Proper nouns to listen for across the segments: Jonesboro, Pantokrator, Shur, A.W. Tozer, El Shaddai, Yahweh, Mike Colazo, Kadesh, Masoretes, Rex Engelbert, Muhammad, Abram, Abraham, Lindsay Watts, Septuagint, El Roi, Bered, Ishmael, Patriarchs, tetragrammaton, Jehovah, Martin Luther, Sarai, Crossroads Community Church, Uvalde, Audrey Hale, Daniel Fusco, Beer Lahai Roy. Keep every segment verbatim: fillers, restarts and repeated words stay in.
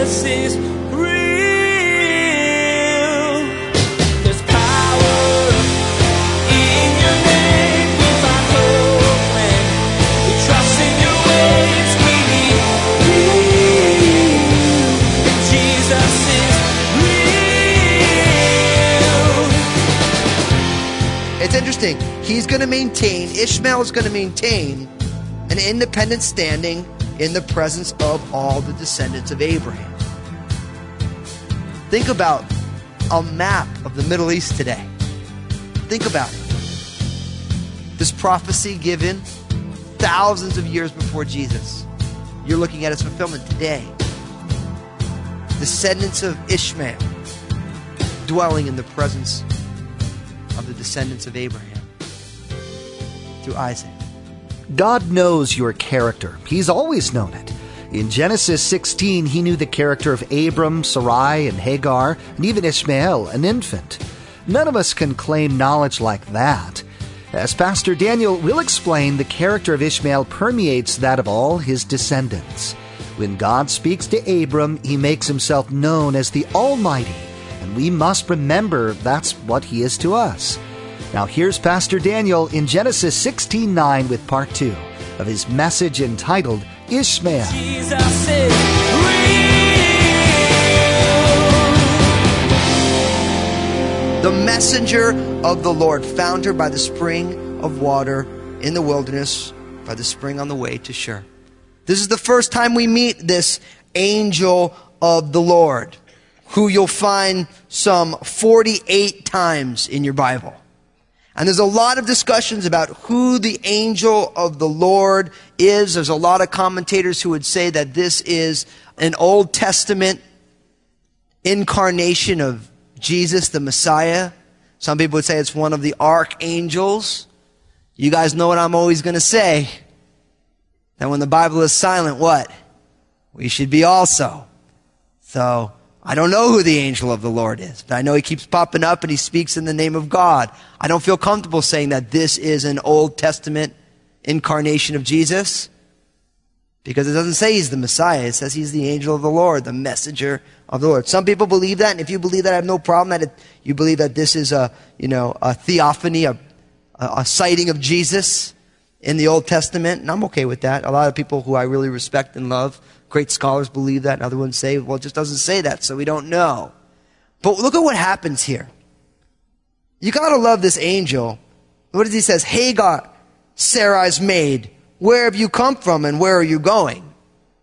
Jesus is real. There's power in your name. We find hope when we trust in your ways. We need real. Jesus is real. It's interesting. He's going to maintain, Ishmael is going to maintain an independent standing in the presence of all the descendants of Abraham. Think about a map of the Middle East today. Think about it. This prophecy given thousands of years before Jesus. You're looking at its fulfillment today. Descendants of Ishmael dwelling in the presence of the descendants of Abraham through Isaac. God knows your character. He's always known it. In Genesis sixteen, he knew the character of Abram, Sarai, and Hagar, and even Ishmael, an infant. None of us can claim knowledge like that. As Pastor Daniel will explain, the character of Ishmael permeates that of all his descendants. When God speaks to Abram, he makes himself known as the Almighty, and we must remember that's what he is to us. Now here's Pastor Daniel in Genesis sixteen nine with part two of his message entitled Ishmael. Jesus is real. The messenger of the Lord, found her by the spring of water in the wilderness, by the spring on the way to Shur. This is the first time we meet this angel of the Lord, who you'll find some forty-eight times in your Bible. And there's a lot of discussions about who the angel of the Lord is. There's a lot of commentators who would say that this is an Old Testament incarnation of Jesus, the Messiah. Some people would say it's one of the archangels. You guys know what I'm always going to say. That when the Bible is silent, what? We should be also. So, I don't know who the angel of the Lord is, but I know he keeps popping up and he speaks in the name of God. I don't feel comfortable saying that this is an Old Testament incarnation of Jesus, because it doesn't say he's the Messiah. It says he's the angel of the Lord, the messenger of the Lord. Some people believe that, and if you believe that, I have no problem that it, you believe that this is a, you know, a theophany, a, a, a sighting of Jesus in the Old Testament, and I'm okay with that. A lot of people who I really respect and love, great scholars, believe that, and other ones say, well, it just doesn't say that, so we don't know. But look at what happens here. You gotta love this angel. What does he say? Hagar, Sarai's maid, where have you come from and where are you going?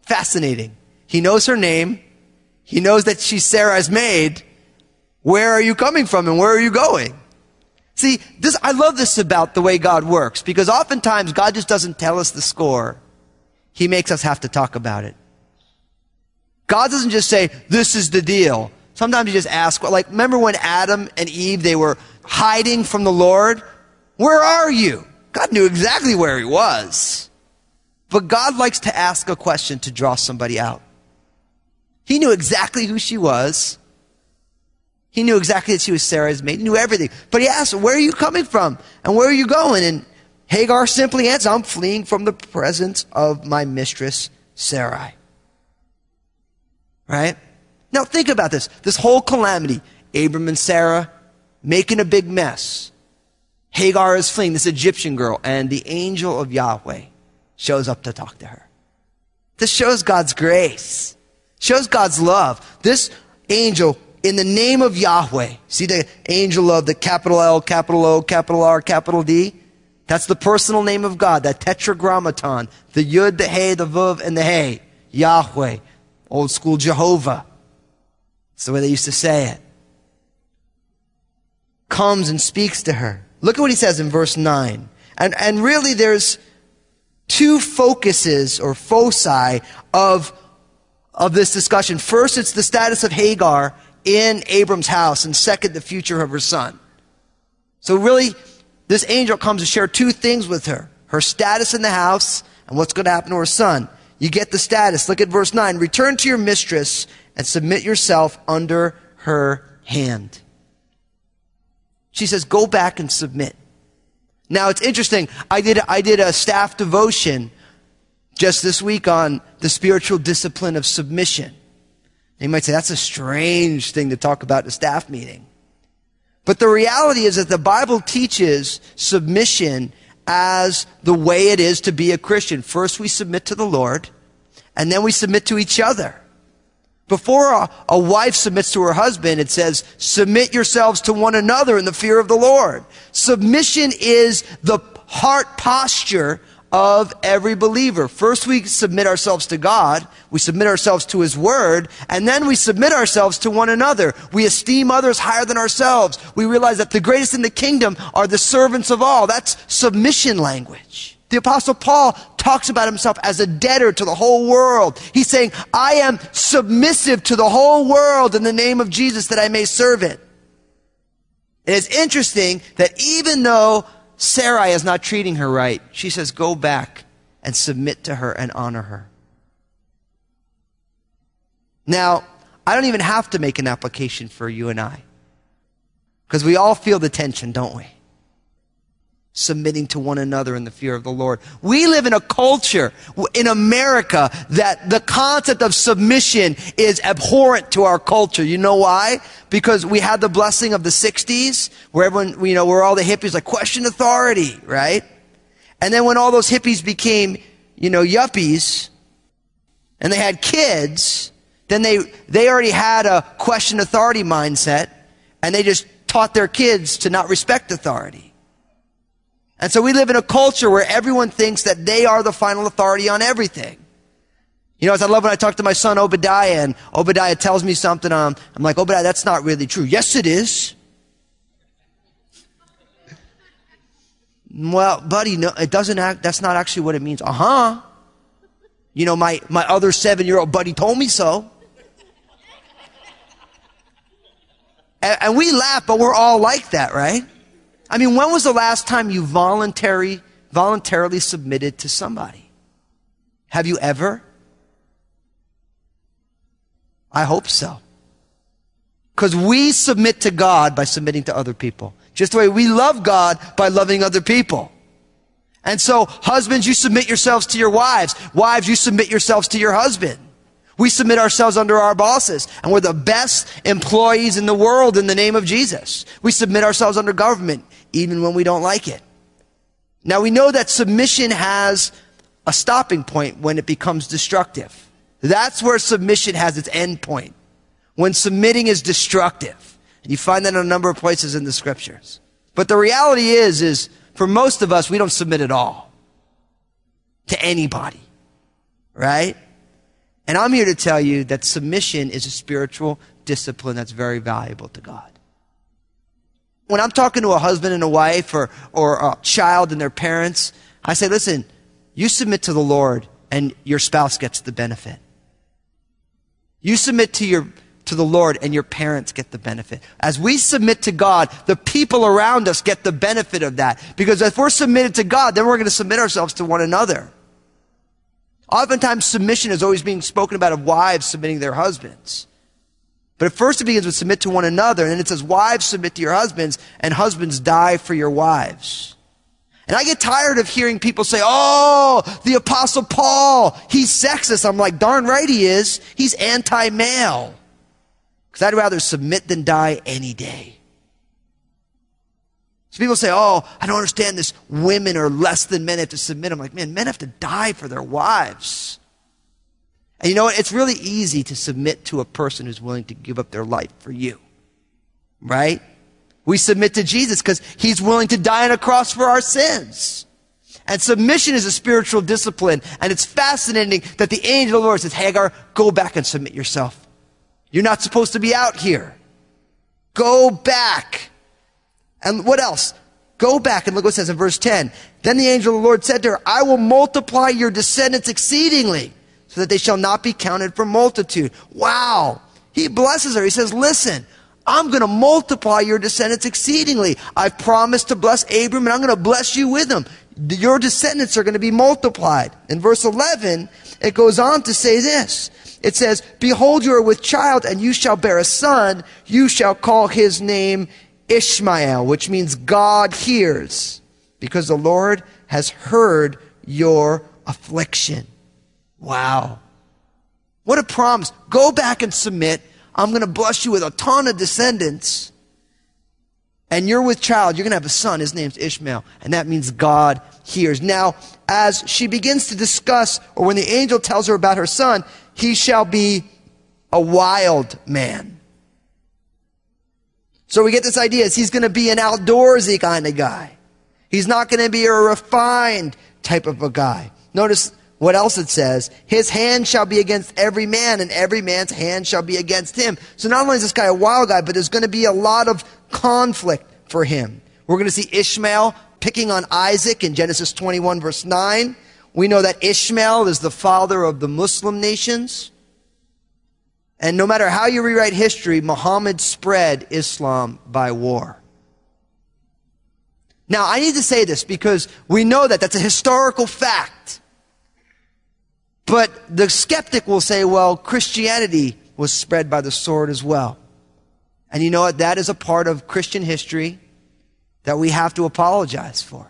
Fascinating. He knows her name. He knows that she's Sarai's maid. Where are you coming from and where are you going? See, this, I love this about the way God works, because oftentimes God just doesn't tell us the score. He makes us have to talk about it. God doesn't just say, this is the deal. Sometimes you just ask, like, remember when Adam and Eve, they were hiding from the Lord? Where are you? God knew exactly where he was. But God likes to ask a question to draw somebody out. He knew exactly who she was. He knew exactly that she was Sarai's maid. He knew everything. But he asked, where are you coming from? And where are you going? And Hagar simply answers, I'm fleeing from the presence of my mistress, Sarai. Right? Now think about this. This whole calamity. Abram and Sarah making a big mess. Hagar is fleeing, this Egyptian girl, and the angel of Yahweh shows up to talk to her. This shows God's grace. Shows God's love. This angel, in the name of Yahweh, see the angel of the capital L, capital O, capital R, capital D? That's the personal name of God, that tetragrammaton, the Yud, the He, the Vav, and the He. Yahweh. Old school Jehovah. That's the way they used to say it. Comes and speaks to her. Look at what he says in verse nine. And, and really there's two focuses or foci of, of this discussion. First, it's the status of Hagar in Abram's house. And second, the future of her son. So really, this angel comes to share two things with her. Her status in the house and what's going to happen to her son. You get the status. Look at verse nine. Return to your mistress and submit yourself under her hand. She says, go back and submit. Now it's interesting. I did, I did a staff devotion just this week on the spiritual discipline of submission. You might say, that's a strange thing to talk about in a staff meeting. But the reality is that the Bible teaches submission as the way it is to be a Christian. First, we submit to the Lord, and then we submit to each other. Before a, a wife submits to her husband, it says, submit yourselves to one another in the fear of the Lord. Submission is the heart posture of every believer. First, we submit ourselves to God. We submit ourselves to His Word. And then we submit ourselves to one another. We esteem others higher than ourselves. We realize that the greatest in the kingdom are the servants of all. That's submission language. The Apostle Paul talks about himself as a debtor to the whole world. He's saying, I am submissive to the whole world in the name of Jesus that I may serve it. It is interesting that even though Sarai is not treating her right, she says, go back and submit to her and honor her. Now, I don't even have to make an application for you and I, because we all feel the tension, don't we? Submitting to one another in the fear of the Lord. We live in a culture in America that the concept of submission is abhorrent to our culture. You know why? Because we had the blessing of the sixties, where everyone, you know, where all the hippies like question authority, right? And then when all those hippies became, you know, yuppies, and they had kids, then they they already had a question authority mindset, and they just taught their kids to not respect authority. And so we live in a culture where everyone thinks that they are the final authority on everything. You know, as I love when I talk to my son Obadiah, and Obadiah tells me something, um, I'm like, Obadiah, that's not really true. Yes, it is. Well, buddy, no, it doesn't act, that's not actually what it means. Uh-huh. You know, my, my other seven-year-old buddy told me so. And, and we laugh, but we're all like that, right? I mean, when was the last time you voluntary, voluntarily submitted to somebody? Have you ever? I hope so. Because we submit to God by submitting to other people, just the way we love God by loving other people. And so, husbands, you submit yourselves to your wives. Wives, you submit yourselves to your husband. We submit ourselves under our bosses, and we're the best employees in the world in the name of Jesus. We submit ourselves under government, even when we don't like it. Now, we know that submission has a stopping point when it becomes destructive. That's where submission has its end point, when submitting is destructive. And you find that in a number of places in the scriptures. But the reality is, is for most of us, we don't submit at all to anybody, right? And I'm here to tell you that submission is a spiritual discipline that's very valuable to God. When I'm talking to a husband and a wife, or, or a child and their parents, I say, listen, you submit to the Lord and your spouse gets the benefit. You submit to your, to the Lord and your parents get the benefit. As we submit to God, the people around us get the benefit of that. Because if we're submitted to God, then we're going to submit ourselves to one another. Oftentimes, submission is always being spoken about of wives submitting their husbands. But at first it begins with submit to one another, and then it says, wives, submit to your husbands, and husbands, die for your wives. And I get tired of hearing people say, oh, the Apostle Paul, he's sexist. I'm like, darn right he is. He's anti-male. Because I'd rather submit than die any day. So people say, oh, I don't understand this. Women are less than men, have to submit. I'm like, man, men have to die for their wives. And you know what? It's really easy to submit to a person who's willing to give up their life for you, right? We submit to Jesus because He's willing to die on a cross for our sins. And submission is a spiritual discipline. And it's fascinating that the angel of the Lord says, Hagar, go back and submit yourself. You're not supposed to be out here. Go back. And what else? Go back and look what it says in verse ten. Then the angel of the Lord said to her, I will multiply your descendants exceedingly, so that they shall not be counted for multitude. Wow. He blesses her. He says, listen, I'm going to multiply your descendants exceedingly. I've promised to bless Abram, and I'm going to bless you with him. Your descendants are going to be multiplied. In verse eleven, it goes on to say this. It says, behold, you are with child, and you shall bear a son. You shall call his name Ishmael, which means God hears, because the Lord has heard your affliction. Wow. What a promise. Go back and submit. I'm going to bless you with a ton of descendants. And you're with child. You're going to have a son. His name's Ishmael. And that means God hears. Now, as she begins to discuss, or when the angel tells her about her son, he shall be a wild man. So we get this idea is he's going to be an outdoorsy kind of guy. He's not going to be a refined type of a guy. Notice what else it says. His hand shall be against every man, and every man's hand shall be against him. So not only is this guy a wild guy, but there's going to be a lot of conflict for him. We're going to see Ishmael picking on Isaac in Genesis twenty-one, verse nine. We know that Ishmael is the father of the Muslim nations. And no matter how you rewrite history, Muhammad spread Islam by war. Now, I need to say this because we know that that's a historical fact. But the skeptic will say, well, Christianity was spread by the sword as well. And you know what? That is a part of Christian history that we have to apologize for.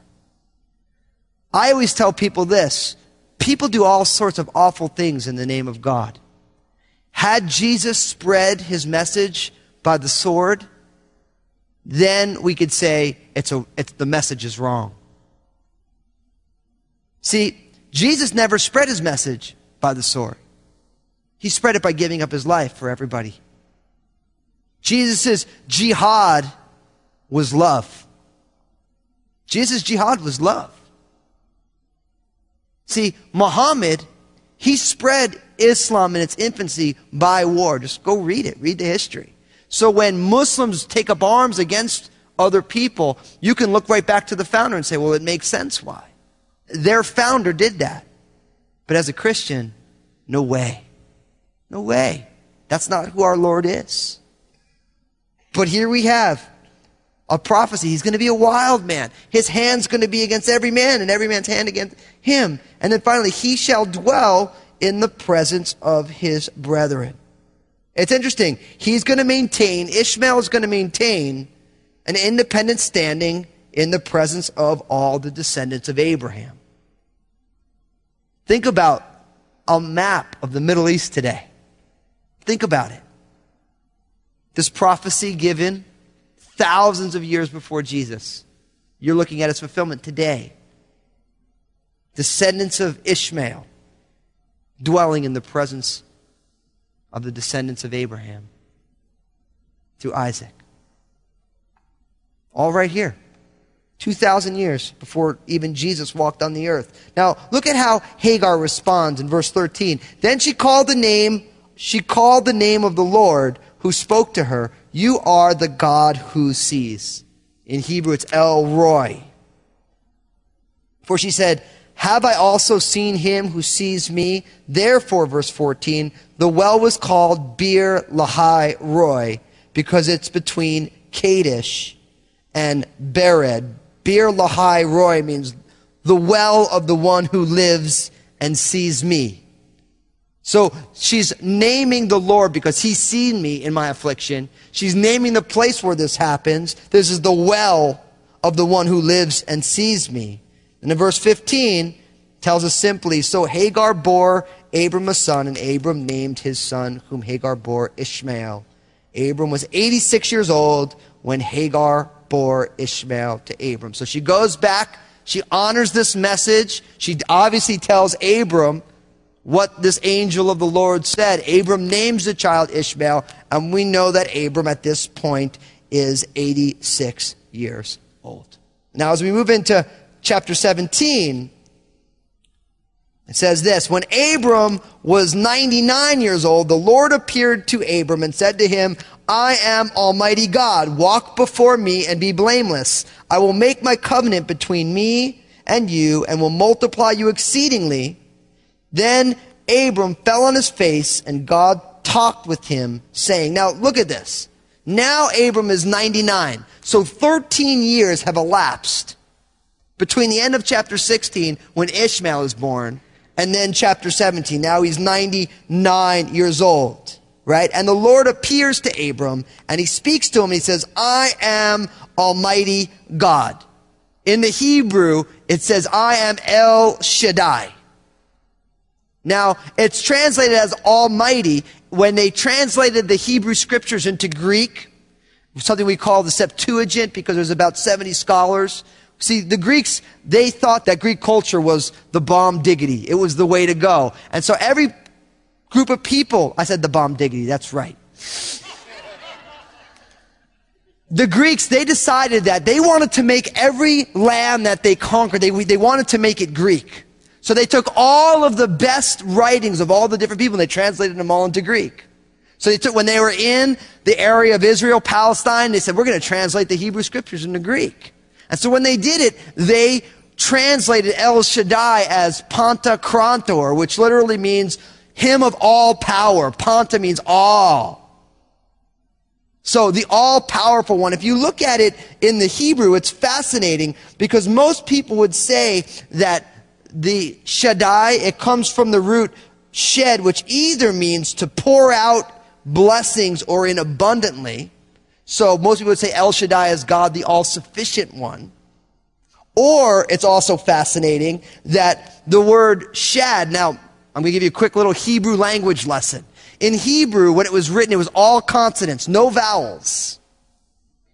I always tell people this. People do all sorts of awful things in the name of God. Had Jesus spread his message by the sword, then we could say it's a, it's, the message is wrong. See, Jesus never spread his message by the sword. He spread it by giving up his life for everybody. Jesus' jihad was love. Jesus' jihad was love. See, Muhammad, he spread Islam in its infancy by war. Just go read it. Read the history. So when Muslims take up arms against other people, you can look right back to the founder and say, well, it makes sense why. Their founder did that. But as a Christian, no way. No way. That's not who our Lord is. But here we have a prophecy. He's going to be a wild man. His hand's going to be against every man, and every man's hand against him. And then finally, he shall dwell in the presence of his brethren. It's interesting. He's going to maintain, Ishmael is going to maintain an independent standing in the presence of all the descendants of Abraham. Think about a map of the Middle East today. Think about it. This prophecy given thousands of years before Jesus. You're looking at its fulfillment today. Descendants of Ishmael dwelling in the presence of the descendants of Abraham through Isaac. All right here. two thousand years before even Jesus walked on the earth. Now, look at how Hagar responds in verse thirteen. Then she called the name, she called the name of the Lord who spoke to her. You are the God who sees. In Hebrew, it's El Roi. For she said, have I also seen him who sees me? Therefore, verse fourteen, the well was called Beer Lahai Roy because it's between Kadesh and Bered. Beer Lahai Roy means the well of the one who lives and sees me. So she's naming the Lord because he's seen me in my affliction. She's naming the place where this happens. This is the well of the one who lives and sees me. And in verse fifteen, tells us simply, so Hagar bore Abram a son, and Abram named his son, whom Hagar bore, Ishmael. Abram was eighty-six years old when Hagar bore Ishmael to Abram. So she goes back, she honors this message. She obviously tells Abram what this angel of the Lord said. Abram names the child Ishmael, and we know that Abram at this point is eighty-six years old. Now, as we move into chapter seventeen, it says this, when Abram was ninety-nine years old, the Lord appeared to Abram and said to him, I am Almighty God, walk before me and be blameless. I will make my covenant between me and you and will multiply you exceedingly. Then Abram fell on his face and God talked with him, saying, now look at this. Now Abram is ninety-nine. So thirteen years have elapsed between the end of chapter sixteen, when Ishmael is born, and then chapter seventeen. Now he's ninety-nine years old, right? And the Lord appears to Abram, and he speaks to him, and he says, I am Almighty God. In the Hebrew, it says, I am El Shaddai. Now, it's translated as Almighty. When they translated the Hebrew scriptures into Greek, something we call the Septuagint, because there's about seventy scholars. See, the Greeks, they thought that Greek culture was the bomb diggity. It was the way to go. And so every group of people, I said the bomb diggity, that's right. The Greeks, they decided that they wanted to make every land that they conquered, they, they wanted to make it Greek. So they took all of the best writings of all the different people and they translated them all into Greek. So they took, when they were in the area of Israel, Palestine, they said, we're going to translate the Hebrew scriptures into Greek. And so when they did it, they translated El Shaddai as Pantokrator, which literally means him of all power. Panta means all. So the all-powerful one. If you look at it in the Hebrew, it's fascinating because most people would say that the Shaddai, it comes from the root shed, which either means to pour out blessings or in abundantly. So most people would say El Shaddai is God, the all-sufficient one. Or it's also fascinating that the word Shad, now I'm going to give you a quick little Hebrew language lesson. In Hebrew, when it was written, it was all consonants, no vowels.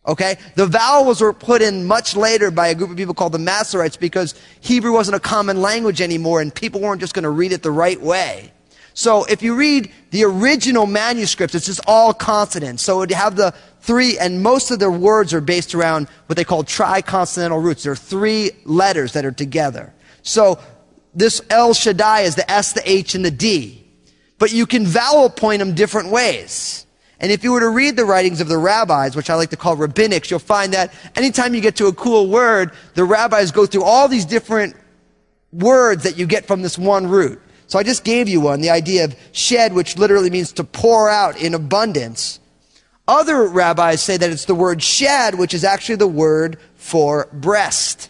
Okay? The vowels were put in much later by a group of people called the Masoretes because Hebrew wasn't a common language anymore and people weren't just going to read it the right way. So if you read the original manuscripts, it's just all consonants. So it would have the three, and most of their words are based around what they call triconsonantal roots. There are three letters that are together. So this El Shaddai is the S, the H, and the D. But you can vowel point them different ways. And if you were to read the writings of the rabbis, which I like to call rabbinics, you'll find that anytime you get to a cool word, the rabbis go through all these different words that you get from this one root. So I just gave you one, the idea of shed, which literally means to pour out in abundance. Other rabbis say that it's the word shad, which is actually the word for breast,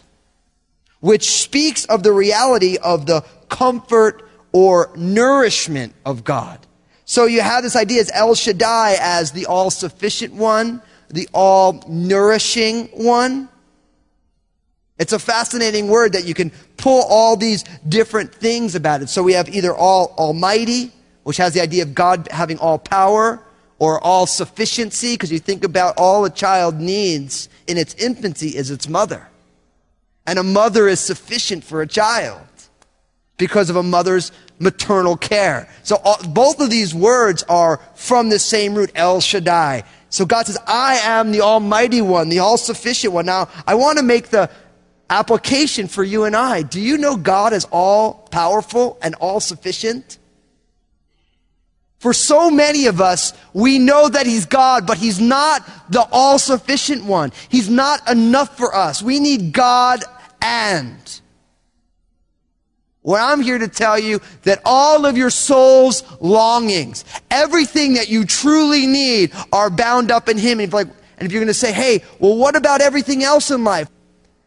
which speaks of the reality of the comfort or nourishment of God. So you have this idea as El Shaddai as the all-sufficient one, the all-nourishing one. It's a fascinating word that you can pull all these different things about it. So we have either all almighty, which has the idea of God having all power, or all sufficiency, because you think about all a child needs in its infancy is its mother. And a mother is sufficient for a child because of a mother's maternal care. So all, both of these words are from the same root, El Shaddai. So God says, I am the Almighty One, the All-Sufficient One. Now, I want to make the application for you and I. Do you know God is all-powerful and all-sufficient? For so many of us, we know that He's God, but He's not the All-Sufficient One. He's not enough for us. We need God and... Well, I'm here to tell you that all of your soul's longings, everything that you truly need are bound up in Him. And if, like, and if you're going to say, hey, well, what about everything else in life?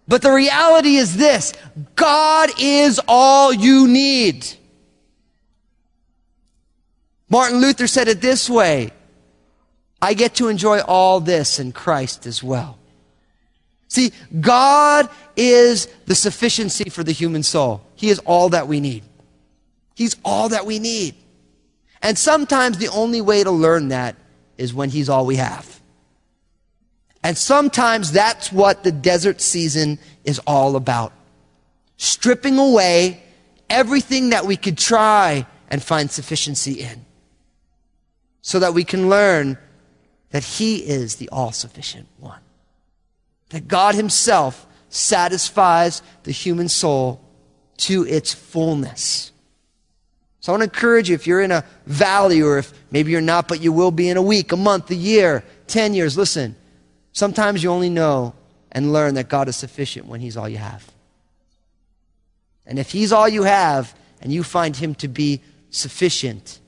But the reality is this, God is all you need. Martin Luther said it this way, I get to enjoy all this in Christ as well. See, God is the sufficiency for the human soul. He is all that we need. He's all that we need. And sometimes the only way to learn that is when He's all we have. And sometimes that's what the desert season is all about. Stripping away everything that we could try and find sufficiency in. So that we can learn that He is the all-sufficient one. That God Himself satisfies the human soul to its fullness. So I want to encourage you, if you're in a valley, or if maybe you're not, but you will be in a week, a month, a year, ten years, listen, sometimes you only know and learn that God is sufficient when He's all you have. And if He's all you have, and you find Him to be sufficient,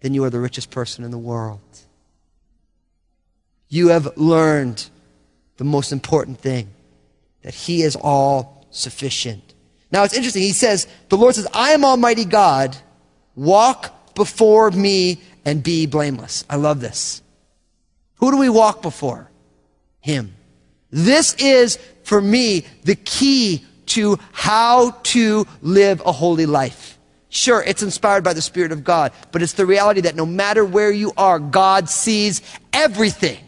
then you are the richest person in the world. You have learned the most important thing, that He is all sufficient. Now it's interesting, he says, the Lord says, I am Almighty God, walk before me and be blameless. I love this. Who do we walk before? Him. This is, for me, the key to how to live a holy life. Sure, it's inspired by the Spirit of God, but it's the reality that no matter where you are, God sees everything.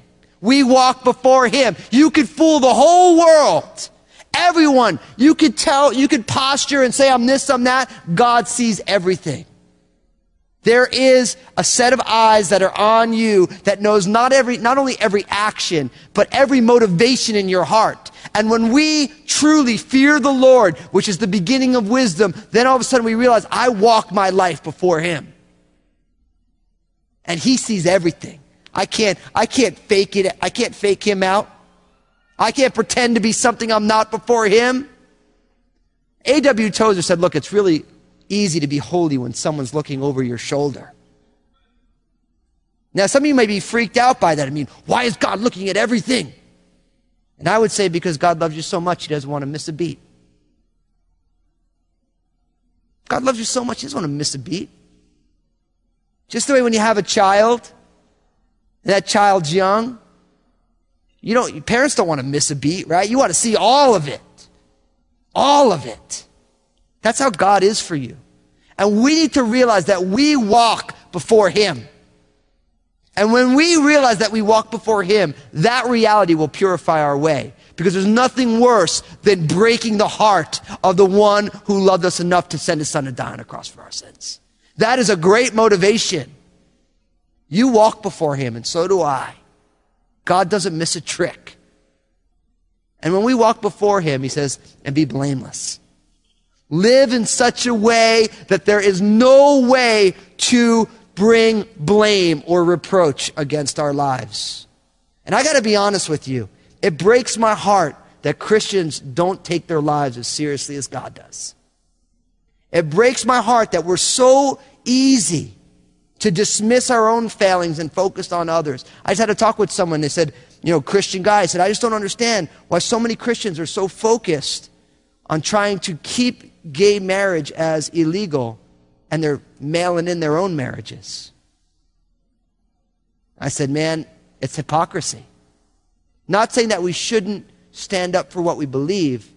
We walk before Him. You could fool the whole world. Everyone, you could tell, you could posture and say, I'm this, I'm that. God sees everything. There is a set of eyes that are on you that knows not every, not only every action, but every motivation in your heart. And when we truly fear the Lord, which is the beginning of wisdom, then all of a sudden we realize, I walk my life before Him. And He sees everything. I can't, I can't fake it. I can't fake Him out. I can't pretend to be something I'm not before Him. A W Tozer said, look, it's really easy to be holy when someone's looking over your shoulder. Now, some of you may be freaked out by that. I mean, why is God looking at everything? And I would say because God loves you so much, He doesn't want to miss a beat. God loves you so much, He doesn't want to miss a beat. Just the way when you have a child, and that child's young, you don't, your parents don't want to miss a beat, right? You want to see all of it. All of it. That's how God is for you. And we need to realize that we walk before Him. And when we realize that we walk before Him, that reality will purify our way. Because there's nothing worse than breaking the heart of the one who loved us enough to send His Son to die on a cross for our sins. That is a great motivation. You walk before Him, and so do I. God doesn't miss a trick. And when we walk before Him, He says, and be blameless. Live in such a way that there is no way to bring blame or reproach against our lives. And I got to be honest with you. It breaks my heart that Christians don't take their lives as seriously as God does. It breaks my heart that we're so easy to dismiss our own failings and focus on others. I just had a talk with someone. They said, you know, Christian guy. I said, I just don't understand why so many Christians are so focused on trying to keep gay marriage as illegal, and they're mailing in their own marriages. I said, man, it's hypocrisy. Not saying that we shouldn't stand up for what we believe,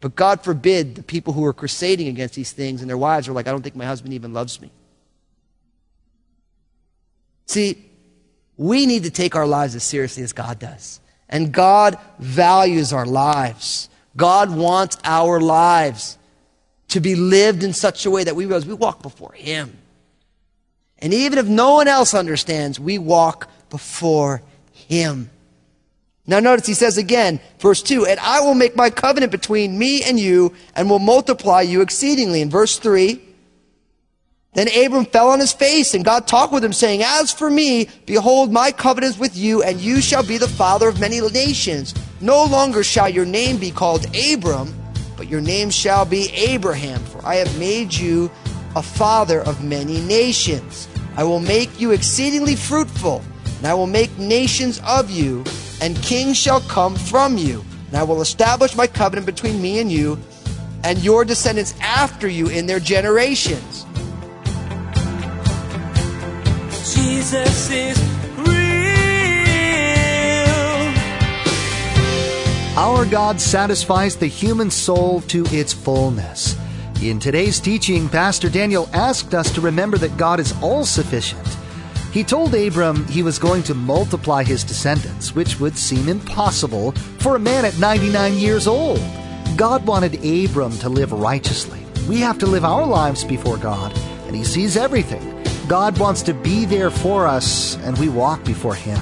but God forbid the people who are crusading against these things and their wives are like, I don't think my husband even loves me. See, we need to take our lives as seriously as God does. And God values our lives. God wants our lives to be lived in such a way that we realize we walk before Him. And even if no one else understands, we walk before Him. Now notice He says again, verse two, and I will make my covenant between me and you and will multiply you exceedingly. In verse three, then Abram fell on his face and God talked with him saying, as for me, behold, my covenant is with you and you shall be the father of many nations. No longer shall your name be called Abram, but your name shall be Abraham, for I have made you a father of many nations. I will make you exceedingly fruitful, and I will make nations of you, and kings shall come from you. And I will establish my covenant between me and you, and your descendants after you in their generations. Jesus is our God satisfies the human soul to its fullness. In today's teaching, Pastor Daniel asked us to remember that God is all-sufficient. He told Abram he was going to multiply his descendants, which would seem impossible for a man at ninety-nine years old. God wanted Abram to live righteously. We have to live our lives before God, and He sees everything. God wants to be there for us, and we walk before Him.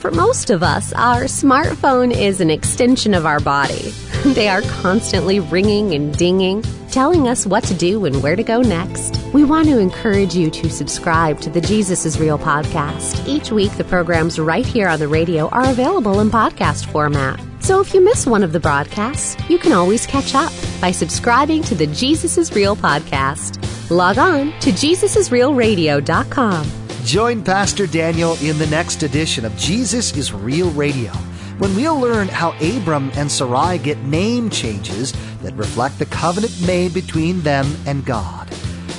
For most of us, our smartphone is an extension of our body. They are constantly ringing and dinging, telling us what to do and where to go next. We want to encourage you to subscribe to the Jesus is Real podcast. Each week, the programs right here on the radio are available in podcast format. So if you miss one of the broadcasts, you can always catch up by subscribing to the Jesus is Real podcast. Log on to Jesus is real radio dot com. Join Pastor Daniel in the next edition of Jesus is Real Radio, when we'll learn how Abram and Sarai get name changes that reflect the covenant made between them and God.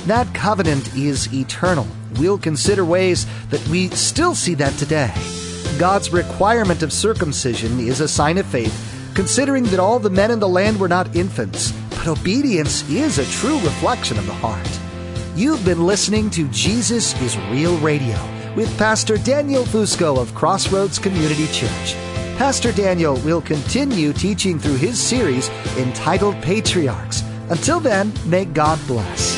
That covenant is eternal. We'll consider ways that we still see that today. God's requirement of circumcision is a sign of faith, considering that all the men in the land were not infants, but obedience is a true reflection of the heart. You've been listening to Jesus is Real Radio with Pastor Daniel Fusco of Crossroads Community Church. Pastor Daniel will continue teaching through his series entitled Patriarchs. Until then, may God bless.